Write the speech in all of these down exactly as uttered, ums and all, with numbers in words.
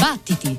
Battiti!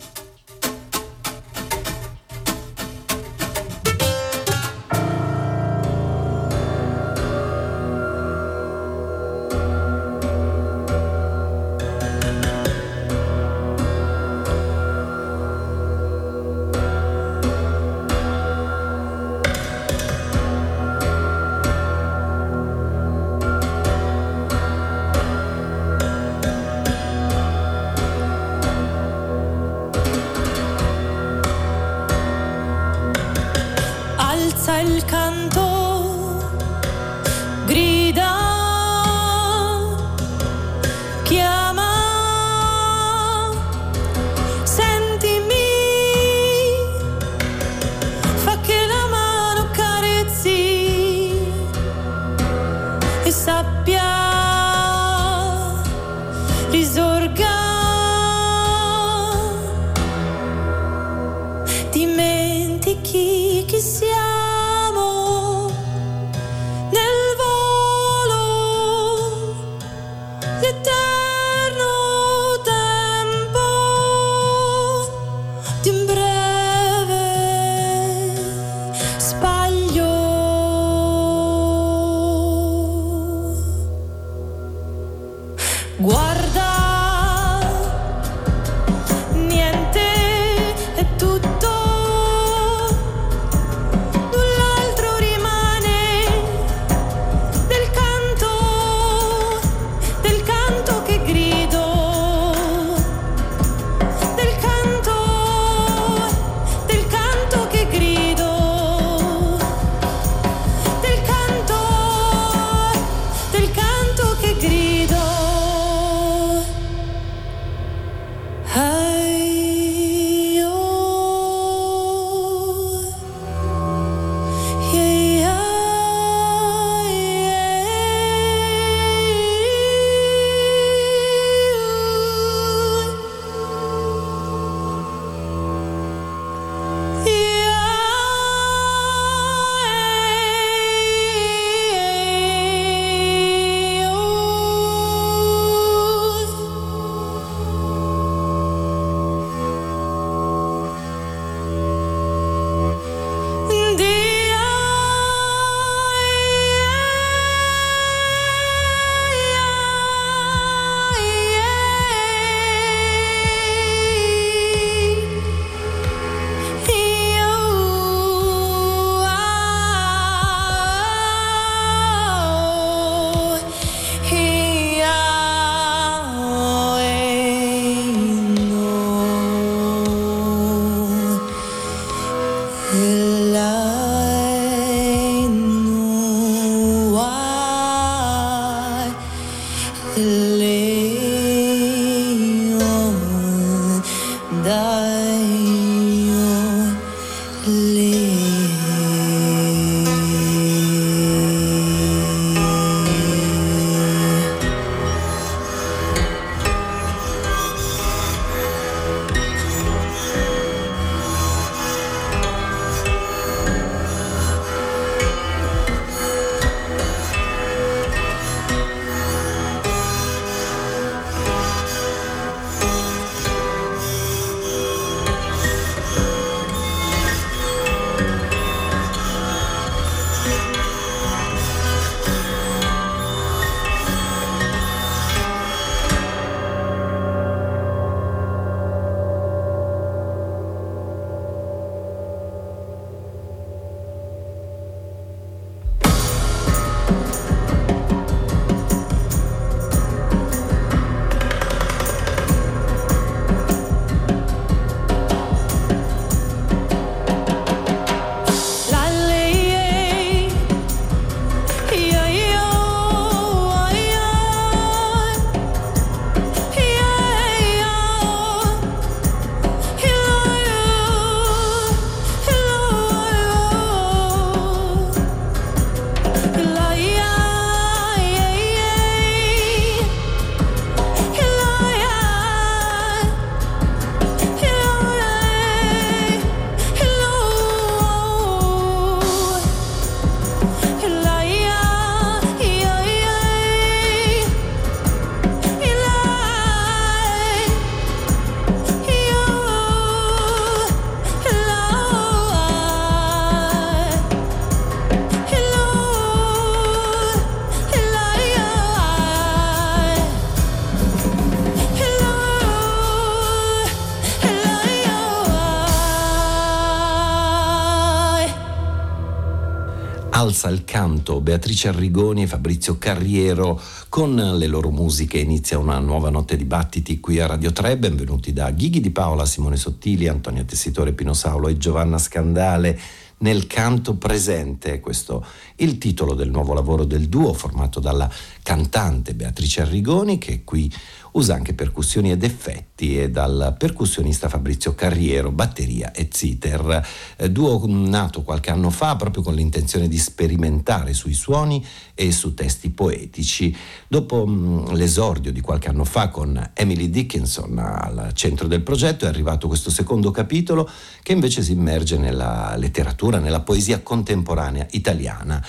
alza il canto Beatrice Arrigoni e Fabrizio Carriero con le loro musiche. Inizia una nuova notte di battiti qui a Radio tre, benvenuti da Gigi Di Paola, Simone Sottili, Antonio Tessitore, Pino Saulo e Giovanna Scandale. Nel canto presente, questo è il titolo del nuovo lavoro del duo formato dalla cantante Beatrice Arrigoni, che qui usa anche percussioni ed effetti, e dal percussionista Fabrizio Carriero, batteria e zither. Duo nato qualche anno fa proprio con l'intenzione di sperimentare sui suoni e su testi poetici. Dopo l'esordio di qualche anno fa con Emily Dickinson al centro del progetto, è arrivato questo secondo capitolo che invece si immerge nella letteratura, nella poesia contemporanea italiana.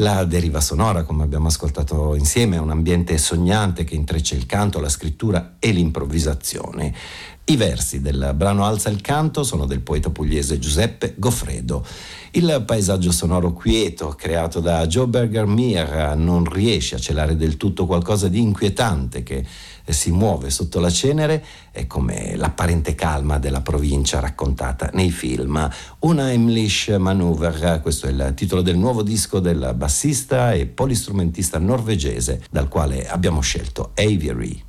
La deriva sonora, come abbiamo ascoltato insieme, è un ambiente sognante che intreccia il canto, la scrittura e l'improvvisazione. I versi del brano Alza il canto sono del poeta pugliese Giuseppe Goffredo. Il paesaggio sonoro quieto creato da Jo Berger Myhre non riesce a celare del tutto qualcosa di inquietante che si muove sotto la cenere, è come l'apparente calma della provincia raccontata nei film. Una Heimliche Manöver, questo è il titolo del nuovo disco del bassista e polistrumentista norvegese, dal quale abbiamo scelto Aviary.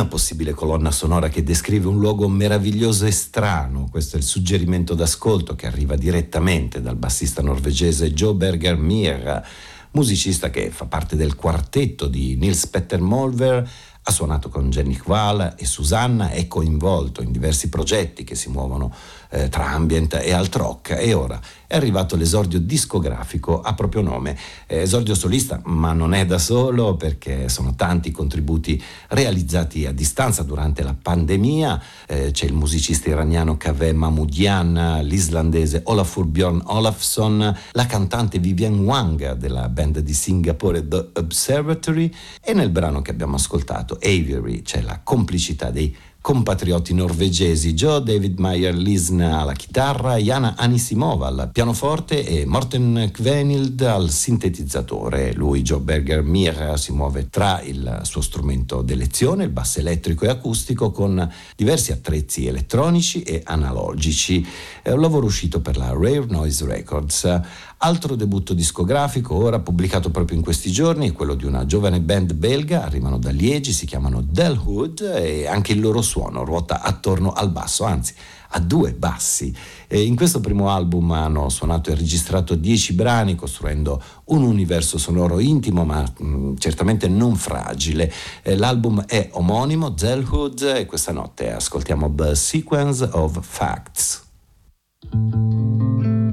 una possibile colonna sonora che descrive un luogo meraviglioso e strano. Questo è il suggerimento d'ascolto che arriva direttamente dal bassista norvegese Jo Berger Myhre, musicista che fa parte del quartetto di Nils Petter Molvær, ha suonato con Jenny Kvalla e Susanna, è coinvolto in diversi progetti che si muovono eh, tra ambient e alt rock, e ora è arrivato l'esordio discografico a proprio nome, eh, esordio solista, ma non è da solo, perché sono tanti i contributi realizzati a distanza durante la pandemia. Eh, c'è il musicista iraniano Kaveh Mahmoudian, l'islandese Olafur Bjorn Olafsson, la cantante Vivian Wang della band di Singapore The Observatory, e nel brano che abbiamo ascoltato, Aviary, c'è la complicità dei compatrioti norvegesi Joe David Meyer Lisna alla chitarra, Jana Anisimova al pianoforte e Morten Kvenild al sintetizzatore. Lui, Jo Berger Myhre, si muove tra il suo strumento d'elezione, il basso elettrico e acustico, con diversi attrezzi elettronici e analogici. È un lavoro uscito per la Rare Noise Records. Altro debutto discografico, ora pubblicato proprio in questi giorni, è quello di una giovane band belga, arrivano da Liegi, si chiamano Del Hood, e anche il loro suono ruota attorno al basso, anzi a due bassi. E in questo primo album hanno suonato e registrato dieci brani, costruendo un universo sonoro intimo ma mh, certamente non fragile. E l'album è omonimo, Del Hood, e questa notte ascoltiamo The Sequence of Facts. When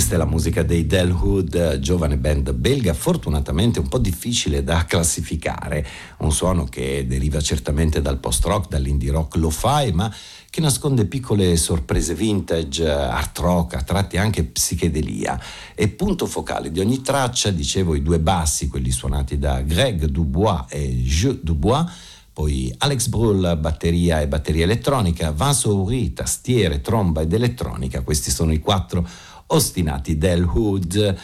Questa è la musica dei Del Hood, giovane band belga, fortunatamente un po' difficile da classificare, un suono che deriva certamente dal post rock, dall'indie rock lo-fi, ma che nasconde piccole sorprese vintage, art rock, a tratti anche psichedelia. E punto focale di ogni traccia, dicevo, i due bassi, quelli suonati da Greg Dubois e Jo Dubois, poi Alex Brull, batteria e batteria elettronica, Vincent Oury, tastiere, tromba ed elettronica. Questi sono i quattro ostinati Del Hood.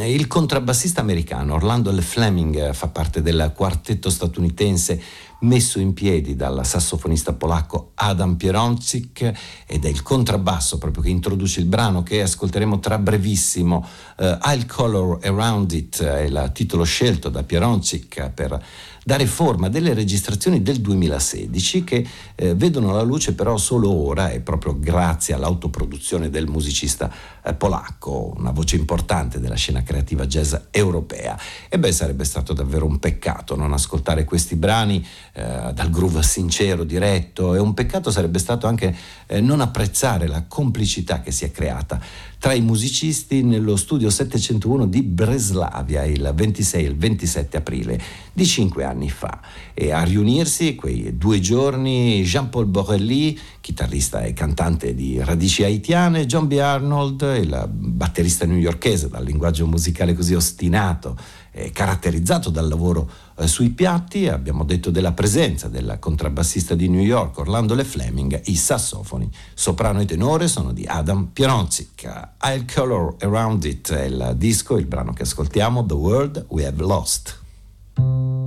Il contrabbassista americano Orlando Le Fleming fa parte del quartetto statunitense messo in piedi dal sassofonista polacco Adam Pierończyk, ed è il contrabbasso proprio che introduce il brano che ascolteremo tra brevissimo. uh, I'll Color Around It è il titolo scelto da Pierończyk per dare forma delle registrazioni del duemilasedici che eh, vedono la luce però solo ora, e proprio grazie all'autoproduzione del musicista eh, polacco, una voce importante della scena creativa jazz europea. E beh, sarebbe stato davvero un peccato non ascoltare questi brani eh, dal groove sincero, diretto, e un peccato sarebbe stato anche eh, non apprezzare la complicità che si è creata tra i musicisti nello studio settecentouno di Breslavia il ventisei e il ventisette aprile di cinque anni fa. E a riunirsi quei due giorni Jean-Paul Borelli, chitarrista e cantante di radici haitiane, John B. Arnold, il batterista newyorkese dal linguaggio musicale così ostinato e caratterizzato dal lavoro eh, sui piatti, abbiamo detto della presenza del contrabbassista di New York Orlando Le Fleming, i sassofoni soprano e tenore sono di Adam Pierończyk. I'll Color Around It è il disco, il brano che ascoltiamo, The World We Have Lost. Mm-hmm.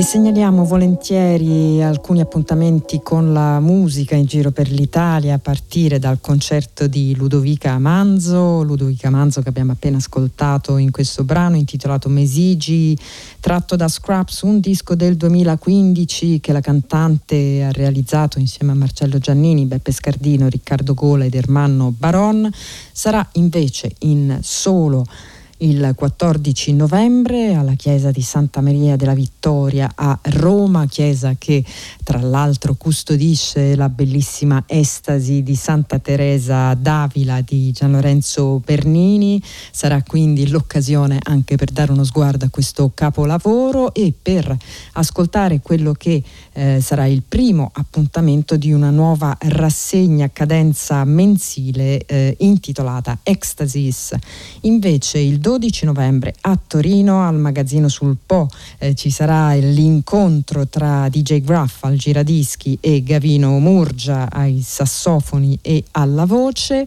E segnaliamo volentieri alcuni appuntamenti con la musica in giro per l'Italia, a partire dal concerto di Ludovica Manzo, Ludovica Manzo che abbiamo appena ascoltato in questo brano intitolato Mesigi, tratto da Scraps, un disco del duemilaquindici che la cantante ha realizzato insieme a Marcello Giannini, Beppe Scardino, Riccardo Gola ed Ermanno Baron. Sarà invece in solo il quattordici novembre alla chiesa di Santa Maria della Vittoria a Roma, chiesa che tra l'altro custodisce la bellissima Estasi di Santa Teresa d'Avila di Gianlorenzo Bernini. Sarà quindi l'occasione anche per dare uno sguardo a questo capolavoro e per ascoltare quello che eh, sarà il primo appuntamento di una nuova rassegna a cadenza mensile eh, intitolata Ecstasies. Invece il dodici novembre a Torino al Magazzino sul Po eh, ci sarà l'incontro tra D J Graff al giradischi e Gavino Murgia ai sassofoni e alla voce.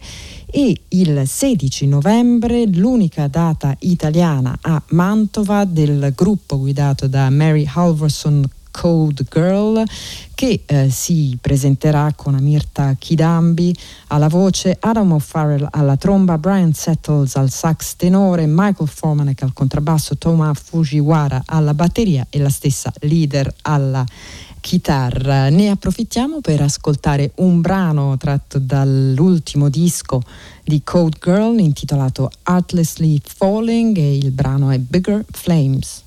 E il sedici novembre l'unica data italiana a Mantova del gruppo guidato da Mary Halvorson Code Girl, che eh, si presenterà con Amirta Kidambi alla voce, Adam O'Farrell alla tromba, Brian Settles al sax tenore, Michael Formanek al contrabbasso, Toma Fujiwara alla batteria e la stessa leader alla chitarra. Ne approfittiamo per ascoltare un brano tratto dall'ultimo disco di Code Girl intitolato Artlessly Falling, e il brano è Bigger Flames.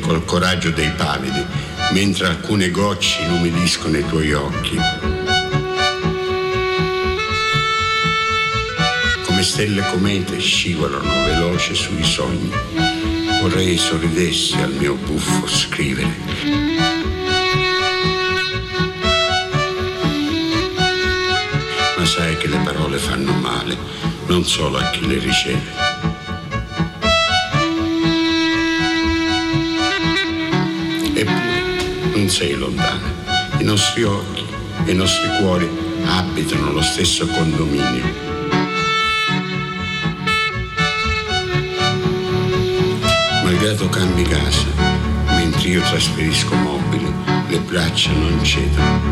col coraggio dei pallidi, mentre alcune gocce inumidiscono i tuoi occhi. Come stelle comete scivolano veloce sui sogni. Vorrei sorridessi al mio buffo scrivere. Ma sai che le parole fanno male, non solo a chi le riceve. Non sei lontana, i nostri occhi e i nostri cuori abitano lo stesso condominio. Malgrado cambi casa, mentre io trasferisco mobili, le braccia non cedono,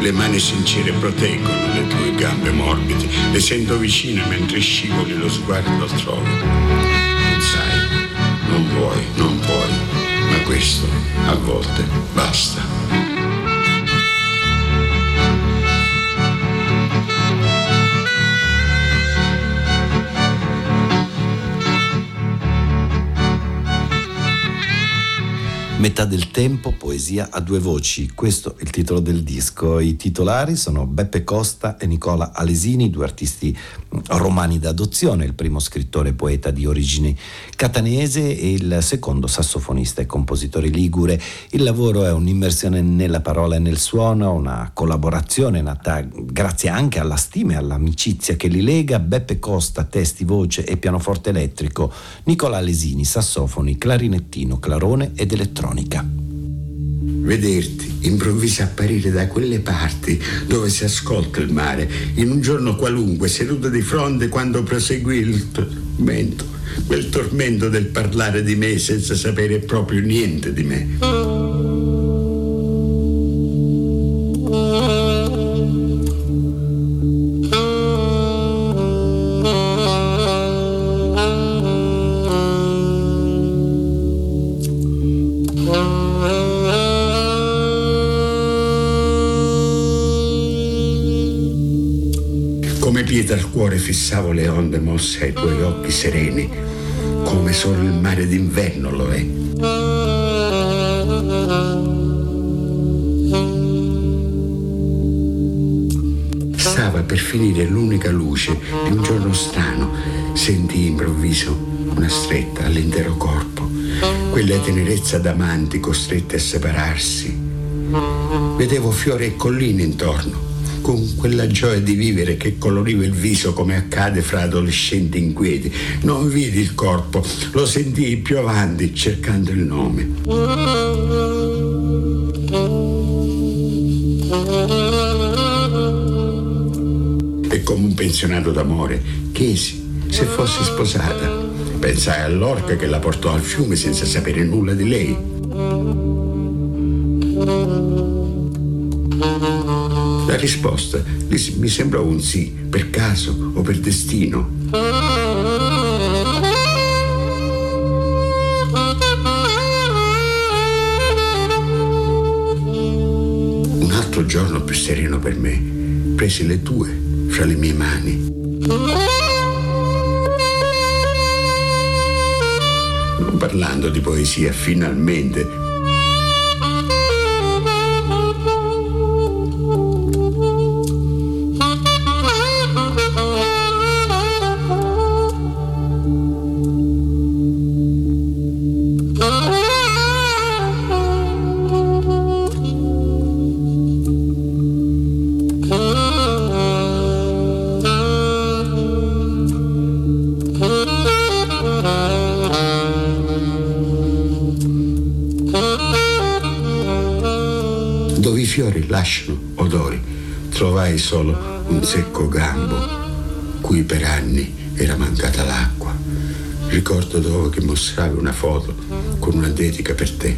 le mani sincere proteggono le tue gambe morbide, le sento vicine mentre scivoli lo sguardo altrove. Non sai, non vuoi, non puoi. Ma questo a volte basta. Metà del tempo, poesia a due voci. Questo è il titolo del disco. I titolari sono Beppe Costa e Nicola Alesini, due artisti romani d'adozione, il primo scrittore e poeta di origine catanese e il secondo sassofonista e compositore ligure. Il lavoro è un'immersione nella parola e nel suono, una collaborazione nata grazie anche alla stima e all'amicizia che li lega. Beppe Costa, testi, voce e pianoforte elettrico, Nicola Alesini, sassofoni, clarinettino, clarone ed elettronica. Vederti improvviso apparire da quelle parti dove si ascolta il mare, in un giorno qualunque, seduto di fronte quando proseguì il tormento, quel tormento del parlare di me senza sapere proprio niente di me. Dal cuore fissavo le onde mosse ai tuoi occhi sereni, come solo il mare d'inverno lo è. Stava per finire l'unica luce di un giorno strano, sentii improvviso una stretta all'intero corpo, quella tenerezza d'amanti costrette a separarsi. Vedevo fiori e colline intorno, con quella gioia di vivere che coloriva il viso come accade fra adolescenti inquieti. Non vidi il corpo, lo sentii più avanti cercando il nome. E come un pensionato d'amore chiesi se fosse sposata. Pensai all'orca che la portò al fiume senza sapere nulla di lei. La risposta mi sembrò un sì, per caso o per destino. Un altro giorno più sereno per me, presi le tue fra le mie mani. Non parlando di poesia, finalmente. Trovai solo un secco gambo cui per anni era mancata l'acqua. Ricordo dove che mostravi una foto con una dedica per te.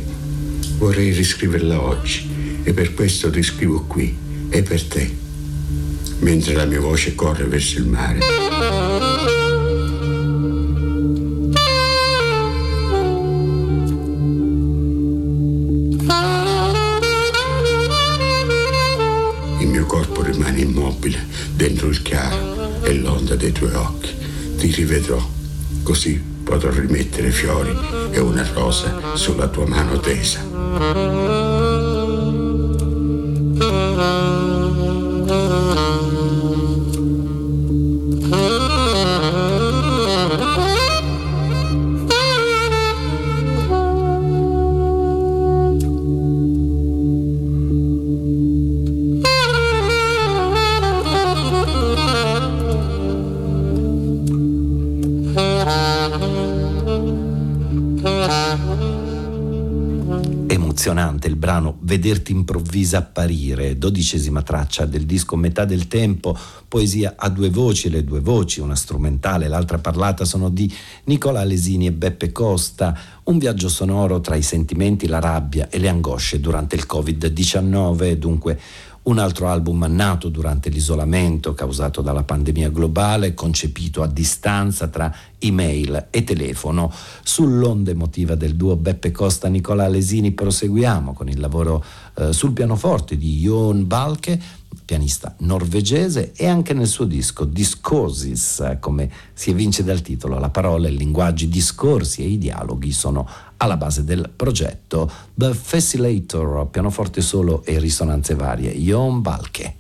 Vorrei riscriverla oggi e per questo riscrivo qui e per te, mentre la mia voce corre verso il mare. Dentro il chiaro e l'onda dei tuoi occhi ti rivedrò, così potrò rimettere fiori e una rosa sulla tua mano tesa. Emozionante il brano Vederti improvvisa apparire, dodicesima traccia del disco Metà del tempo, poesia a due voci, le due voci, una strumentale, l'altra parlata, sono di Nicola Alesini e Beppe Costa, un viaggio sonoro tra i sentimenti, la rabbia e le angosce durante il covid diciannove, dunque un altro album nato durante l'isolamento causato dalla pandemia globale, concepito a distanza tra email e telefono. Sull'onda emotiva del duo Beppe Costa Nicola Alesini proseguiamo con il lavoro eh, sul pianoforte di Jon Balke, pianista norvegese, e anche nel suo disco Discourses, come si evince dal titolo, la parola, il linguaggio, i discorsi e i dialoghi sono alla base del progetto. The Facilitator, pianoforte solo e risonanze varie, Jon Balke.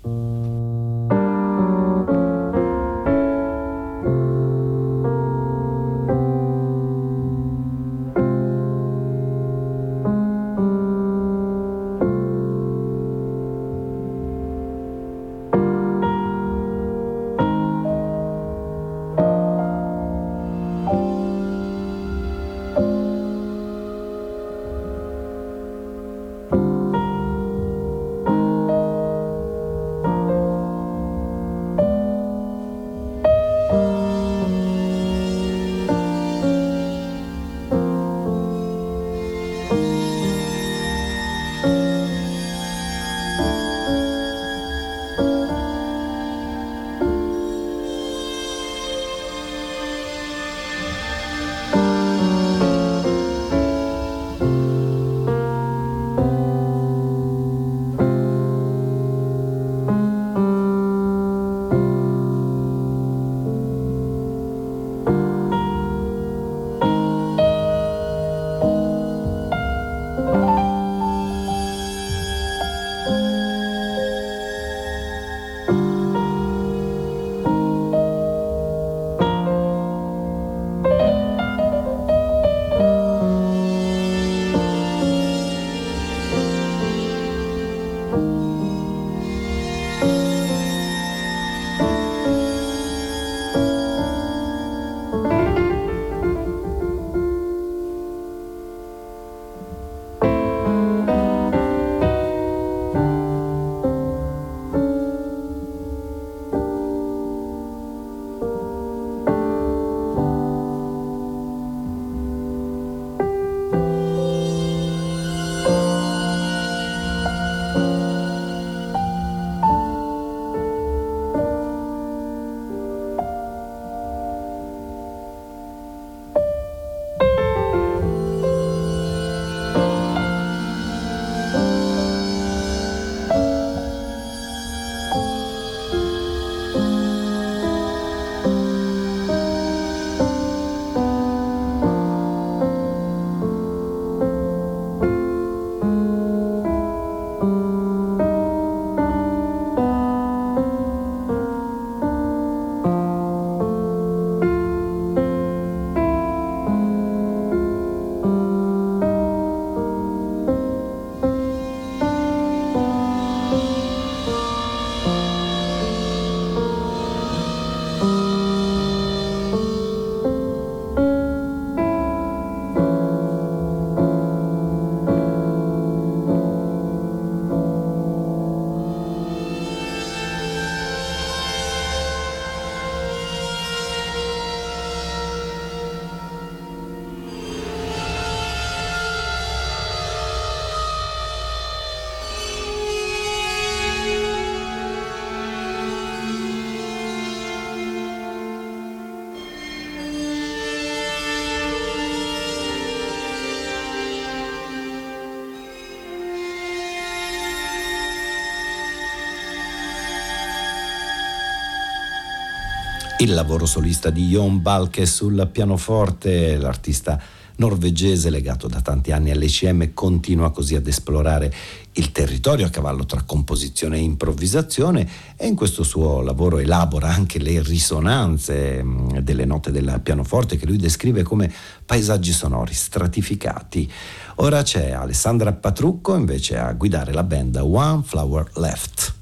Il lavoro solista di Jon Balke sul pianoforte, l'artista norvegese legato da tanti anni all'E C M, continua così ad esplorare il territorio a cavallo tra composizione e improvvisazione, e in questo suo lavoro elabora anche le risonanze delle note del pianoforte, che lui descrive come paesaggi sonori stratificati. Ora c'è Alessandra Patrucco invece a guidare la band One Flower Left.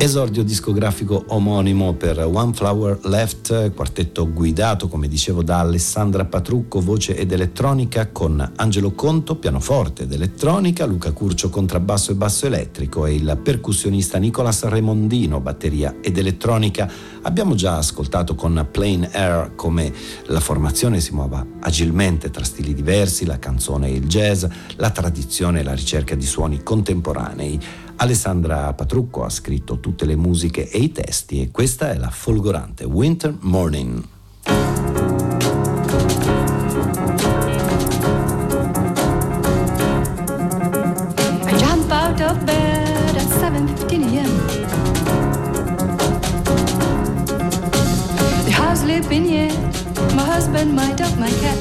Esordio discografico omonimo per One Flower Left, quartetto guidato, come dicevo, da Alessandra Patrucco, voce ed elettronica, con Angelo Conto, pianoforte ed elettronica, Luca Curcio, contrabbasso e basso elettrico, e il percussionista Nicolas Remondino, batteria ed elettronica. Abbiamo già ascoltato con Plain Air come la formazione si muova agilmente tra stili diversi, la canzone e il jazz, la tradizione e la ricerca di suoni contemporanei. Alessandra Patrucco ha scritto tutte le musiche e i testi e questa è la folgorante Winter Morning. I jump out of bed at seven fifteen a.m. The house sleeping yet, my husband, my dog, my cat.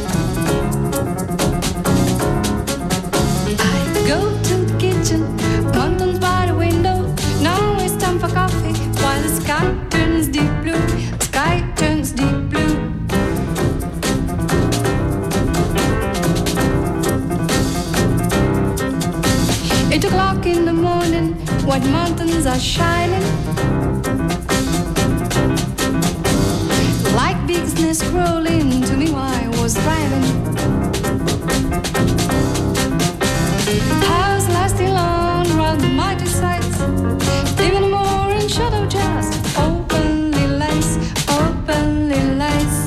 In the morning, white mountains are shining like business rolling to me while I was driving. House lasting long round the mighty sights, even more in shadow just openly lies, openly lies.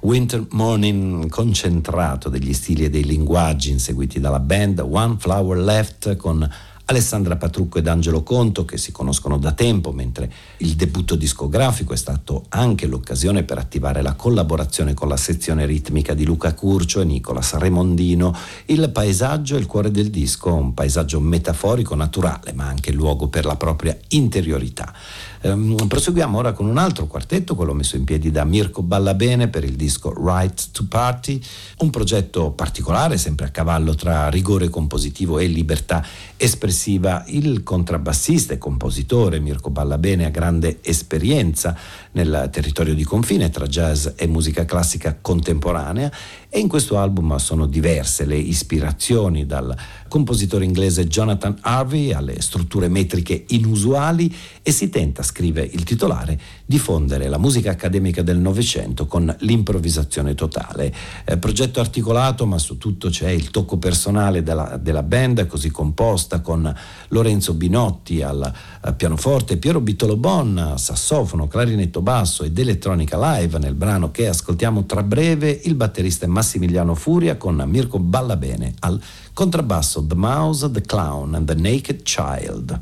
Winter Morning, concentrato degli stili e dei linguaggi inseguiti dalla band One Flower Left, con Alessandra Patrucco ed Angelo Conto che si conoscono da tempo, mentre il debutto discografico è stato anche l'occasione per attivare la collaborazione con la sezione ritmica di Luca Curcio e Nicolas Remondino. Il paesaggio è il cuore del disco, un paesaggio metaforico, naturale, ma anche luogo per la propria interiorità. Ehm, proseguiamo ora con un altro quartetto, quello messo in piedi da Mirko Ballabene per il disco Right to Party, un progetto particolare, sempre a cavallo tra rigore compositivo e libertà espressiva. Il contrabbassista e compositore Mirko Ballabene ha grande esperienza nel territorio di confine tra jazz e musica classica contemporanea, e in questo album sono diverse le ispirazioni, dal compositore inglese Jonathan Harvey alle strutture metriche inusuali, e si tenta, scrive il titolare, di fondere la musica accademica del Novecento con l'improvvisazione totale. Eh, progetto articolato, ma su tutto c'è il tocco personale della, della band, così composta con Lorenzo Binotti al pianoforte, Piero Bitolobon sassofono, clarinetto basso ed elettronica live. Nel brano che ascoltiamo tra breve il batterista Massimiliano Furia con Mirko Ballabene al contrabbasso, The Mouse, The Clown and The Naked Child.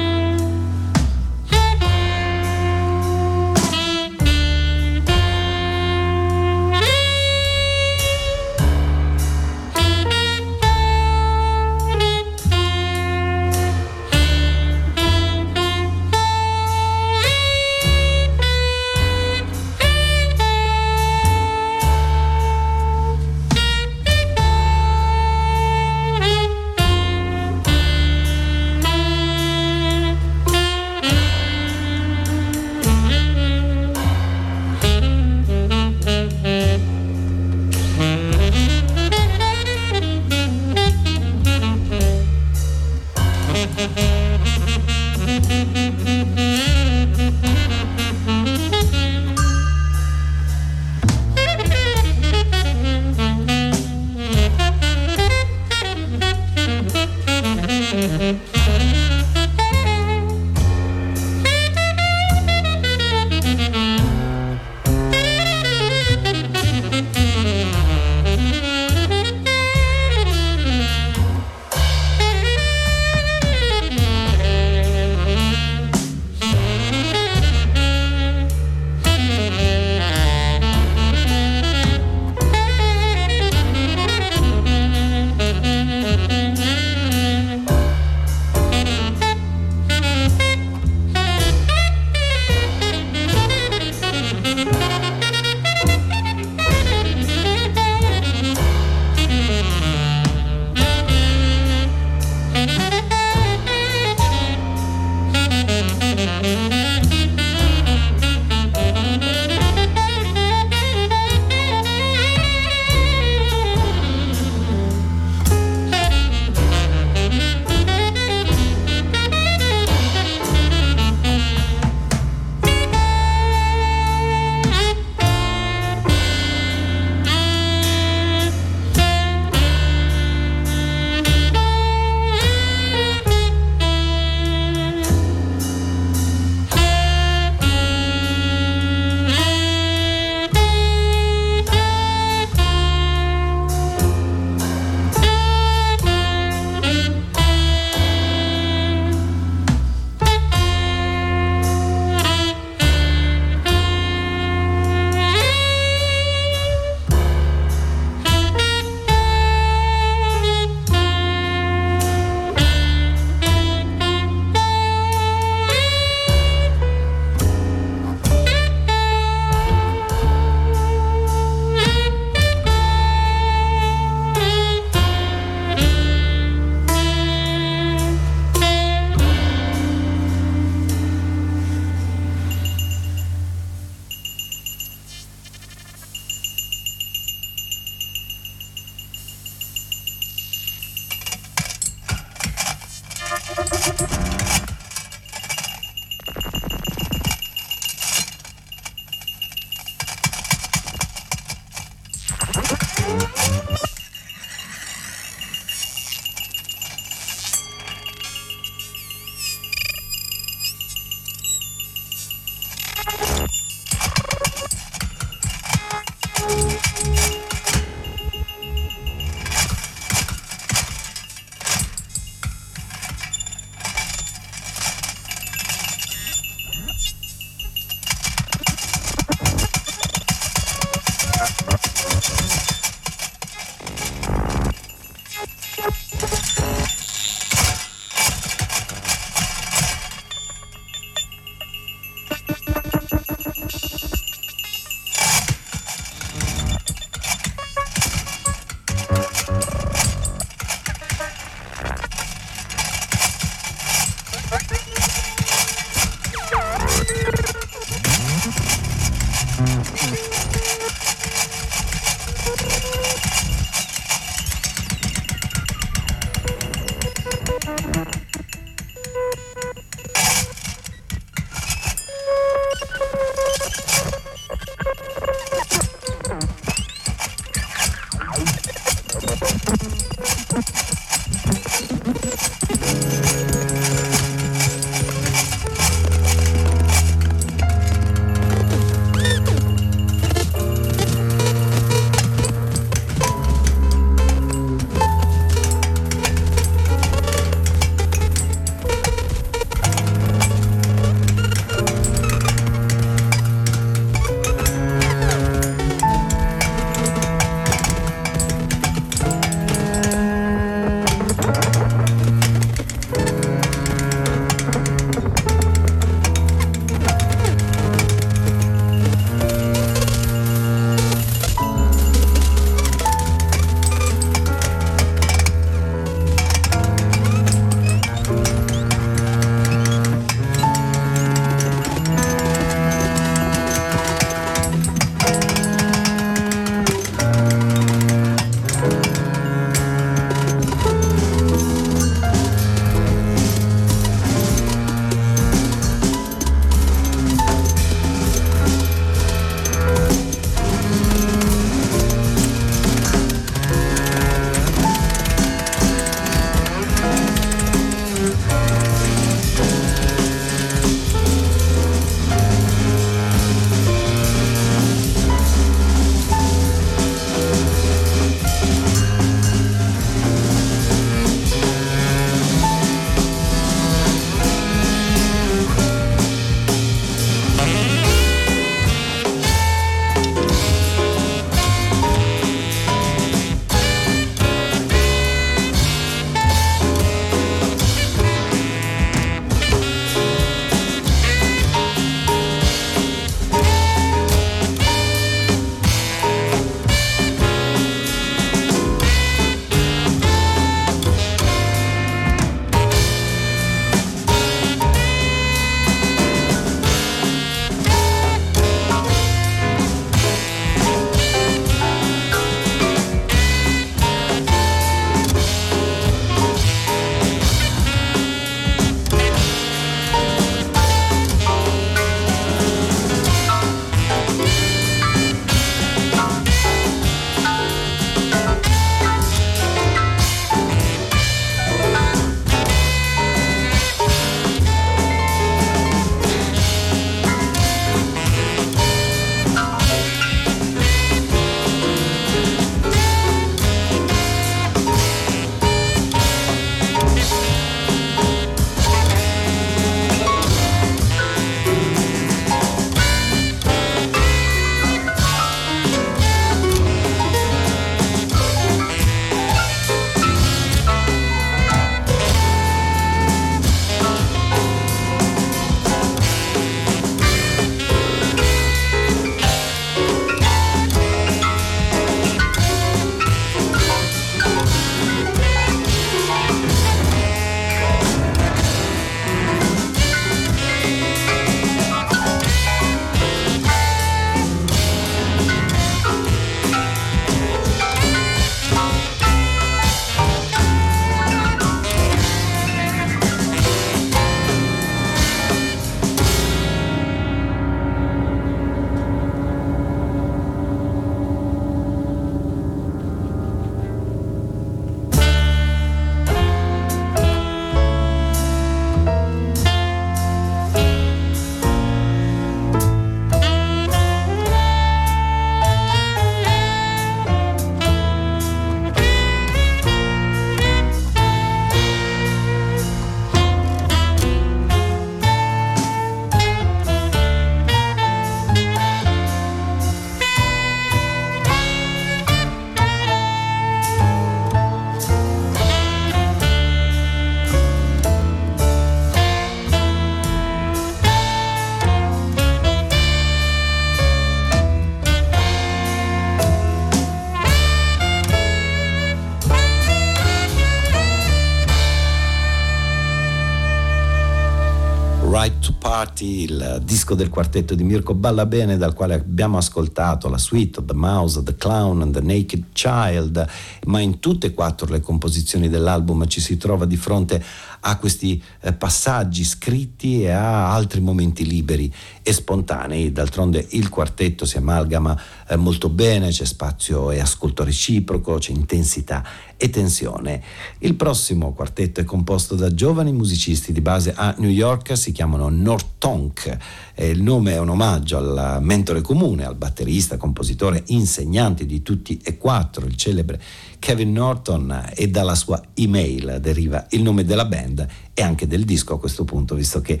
Right to Party, il disco del quartetto di Mirko Ballabene, dal quale abbiamo ascoltato la suite The Mouse, The Clown and The Naked Child, ma in tutte e quattro le composizioni dell'album ci si trova di fronte a questi passaggi scritti e a altri momenti liberi e spontanei. D'altronde il quartetto si amalgama molto bene, c'è spazio e ascolto reciproco, c'è intensità e tensione. Il prossimo quartetto è composto da giovani musicisti di base a New York, si chiamano Nortonk, e il nome è un omaggio al mentore comune, al batterista, compositore, insegnante di tutti e quattro, il celebre Kevin Norton, e dalla sua email deriva il nome della band e anche del disco a questo punto, visto che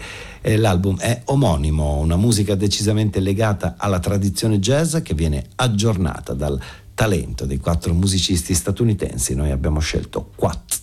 l'album è omonimo, una musica decisamente legata alla tradizione jazz che viene aggiornata dal talento dei quattro musicisti statunitensi. Noi abbiamo scelto Quatt.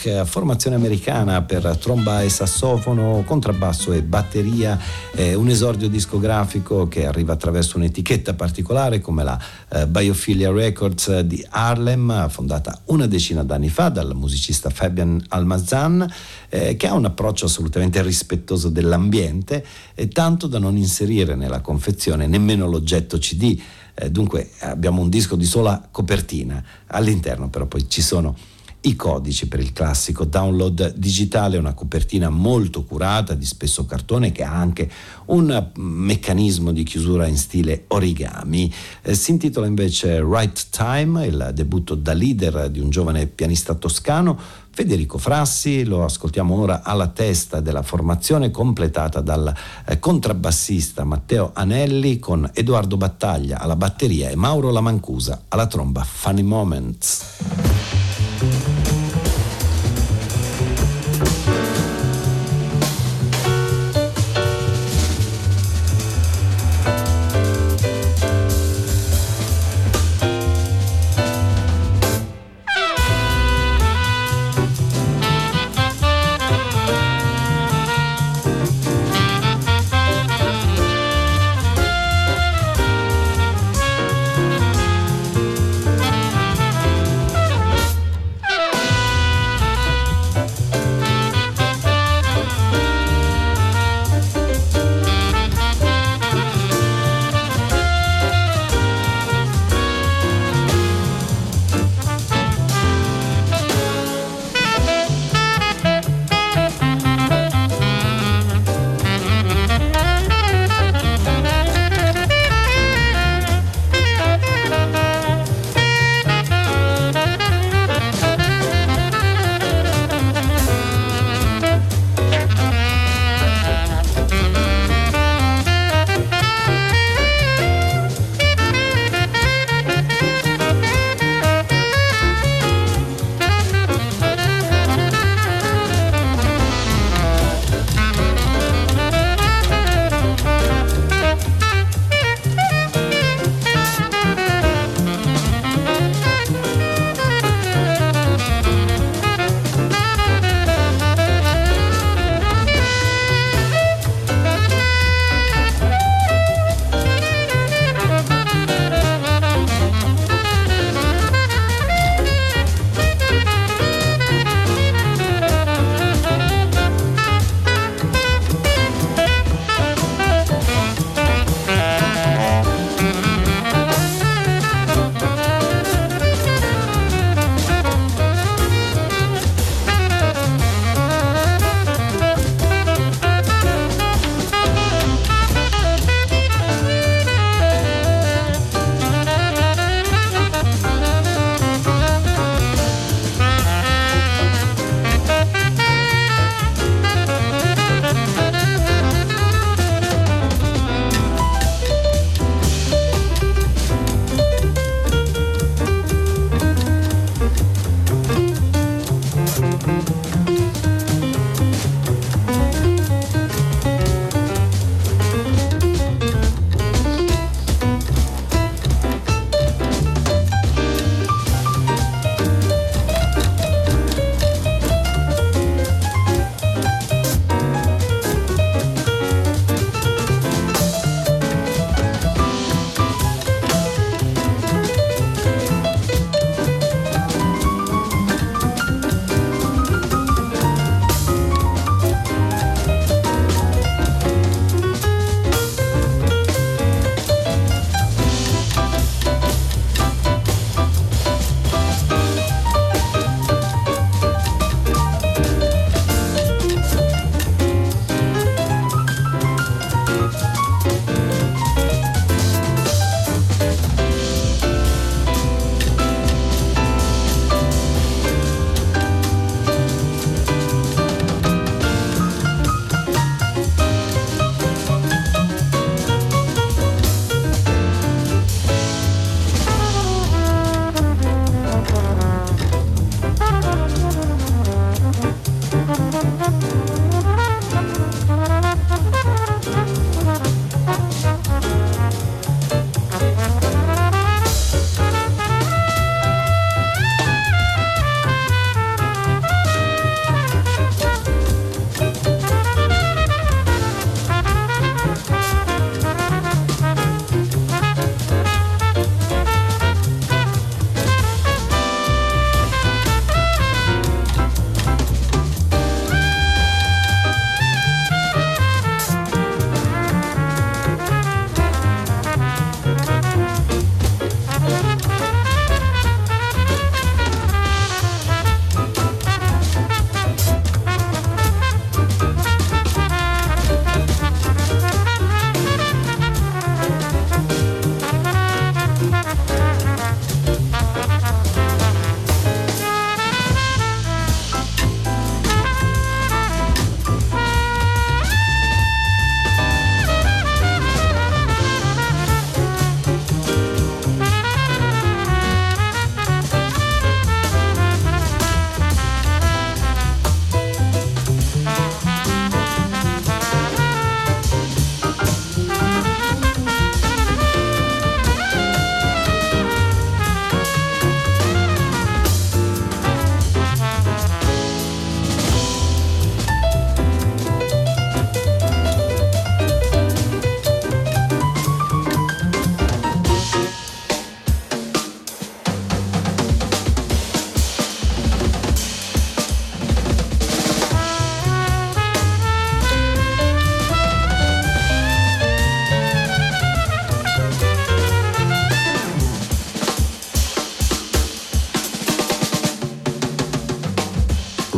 rock, formazione americana per tromba e sassofono, contrabbasso e batteria, eh, un esordio discografico che arriva attraverso un'etichetta particolare come la eh, Biophilia Records di Harlem, fondata una decina d'anni fa dal musicista Fabian Almazan, eh, che ha un approccio assolutamente rispettoso dell'ambiente e tanto da non inserire nella confezione nemmeno l'oggetto C D. Dunque abbiamo un disco di sola copertina, all'interno però poi ci sono i codici per il classico download digitale, una copertina molto curata di spesso cartone che ha anche un meccanismo di chiusura in stile origami. Eh, si intitola invece Right Time, il debutto da leader di un giovane pianista toscano, Federico Frassi. Lo ascoltiamo ora alla testa della formazione completata dal contrabbassista Matteo Anelli, con Edoardo Battaglia alla batteria e Mauro Lamancusa alla tromba. Funny Moments.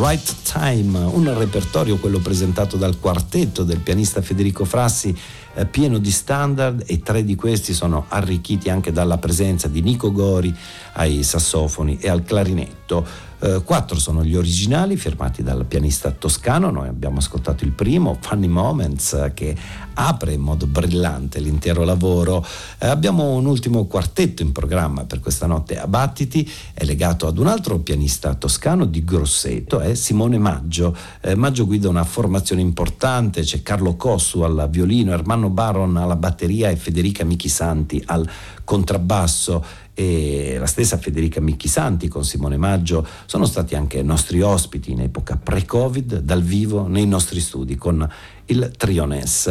Right Time, un repertorio, quello presentato dal quartetto del pianista Federico Frassi, eh, pieno di standard, e tre di questi sono arricchiti anche dalla presenza di Nico Gori ai sassofoni e al clarinetto. Eh, quattro sono gli originali firmati dal pianista toscano. Noi abbiamo ascoltato il primo, Funny Moments, che apre in modo brillante l'intero lavoro. Eh, abbiamo un ultimo quartetto in programma per questa notte a Battiti, è legato ad un altro pianista toscano di Grosseto, è eh, Simone Maggio. Eh, Maggio guida una formazione importante, c'è Carlo Cossu al violino, Ermanno Baron alla batteria e Federica Michisanti al contrabbasso. E la stessa Federica Michisanti con Simone Maggio sono stati anche nostri ospiti in epoca pre-Covid, dal vivo nei nostri studi con il Triones.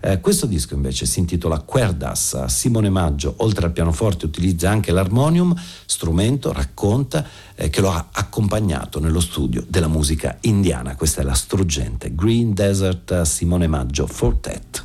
Eh, questo disco invece si intitola Cuerdas. Simone Maggio, oltre al pianoforte, utilizza anche l'armonium, strumento, racconta, eh, che lo ha accompagnato nello studio della musica indiana. Questa è la struggente Green Desert Simone Maggio Quartet.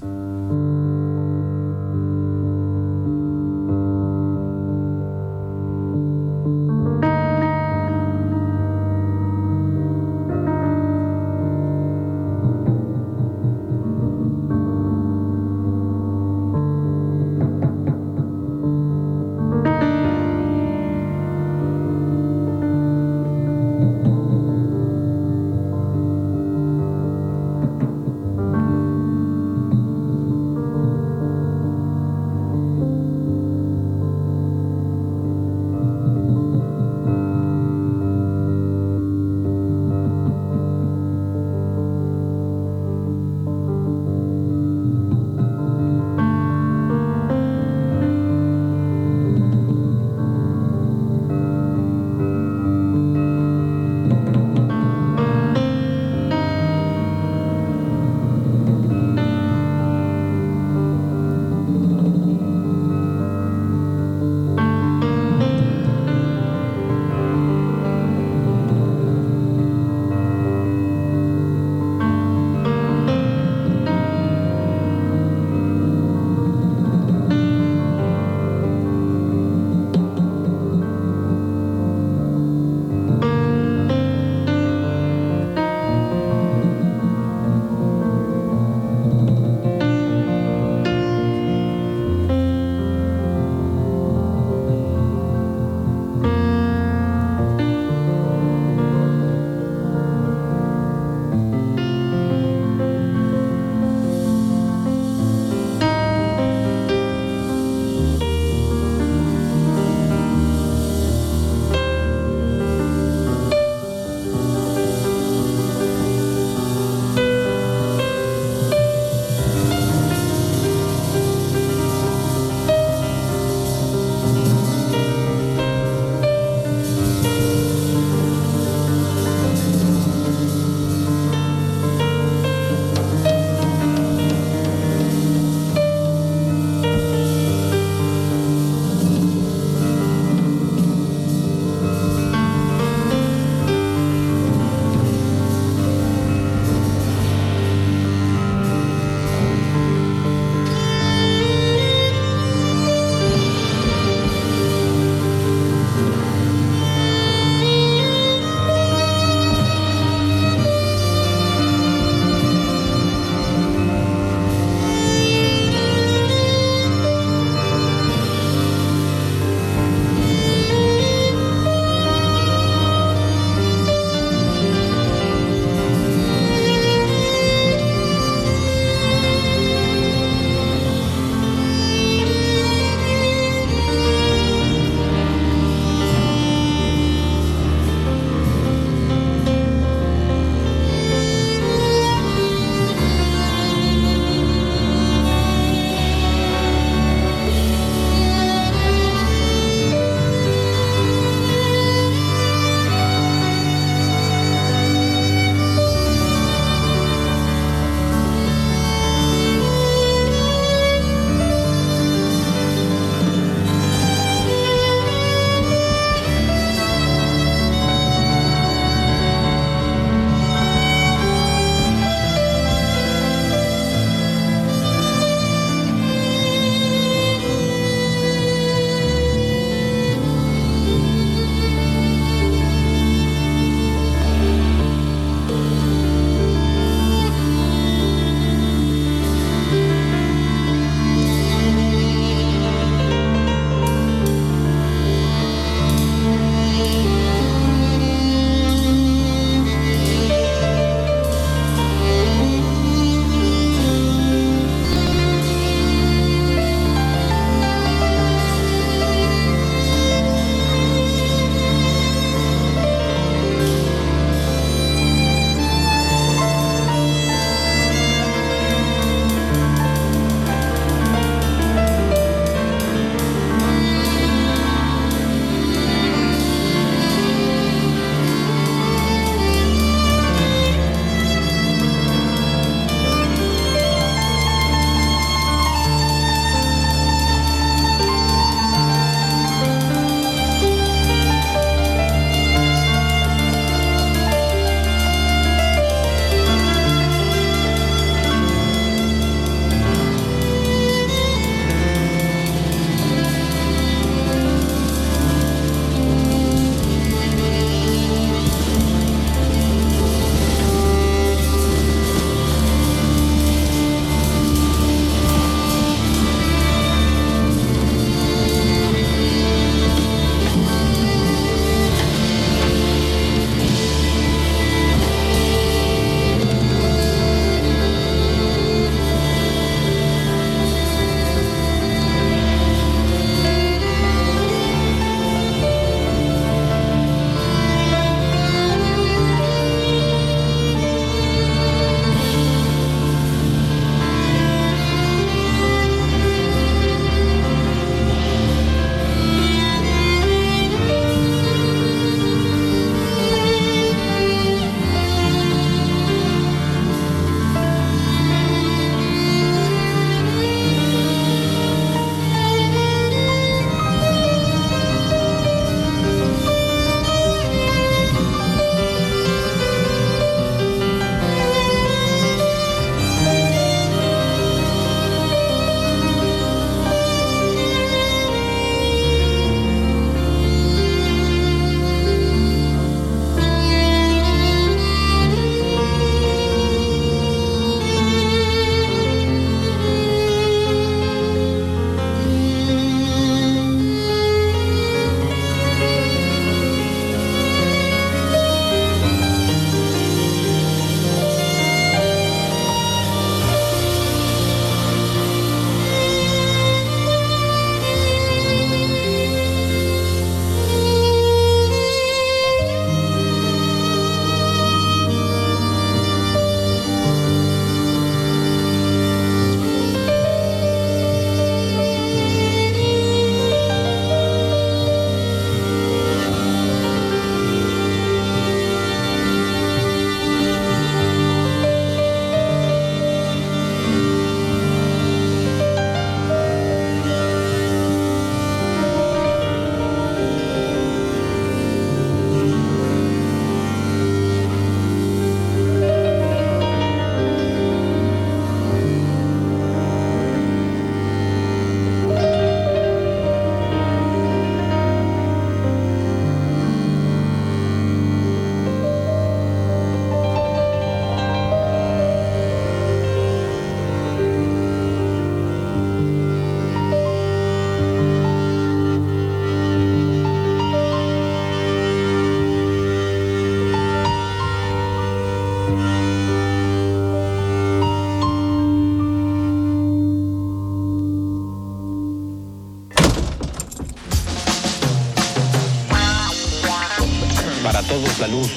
todos la luz.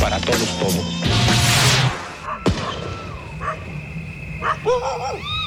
Para todos, todo.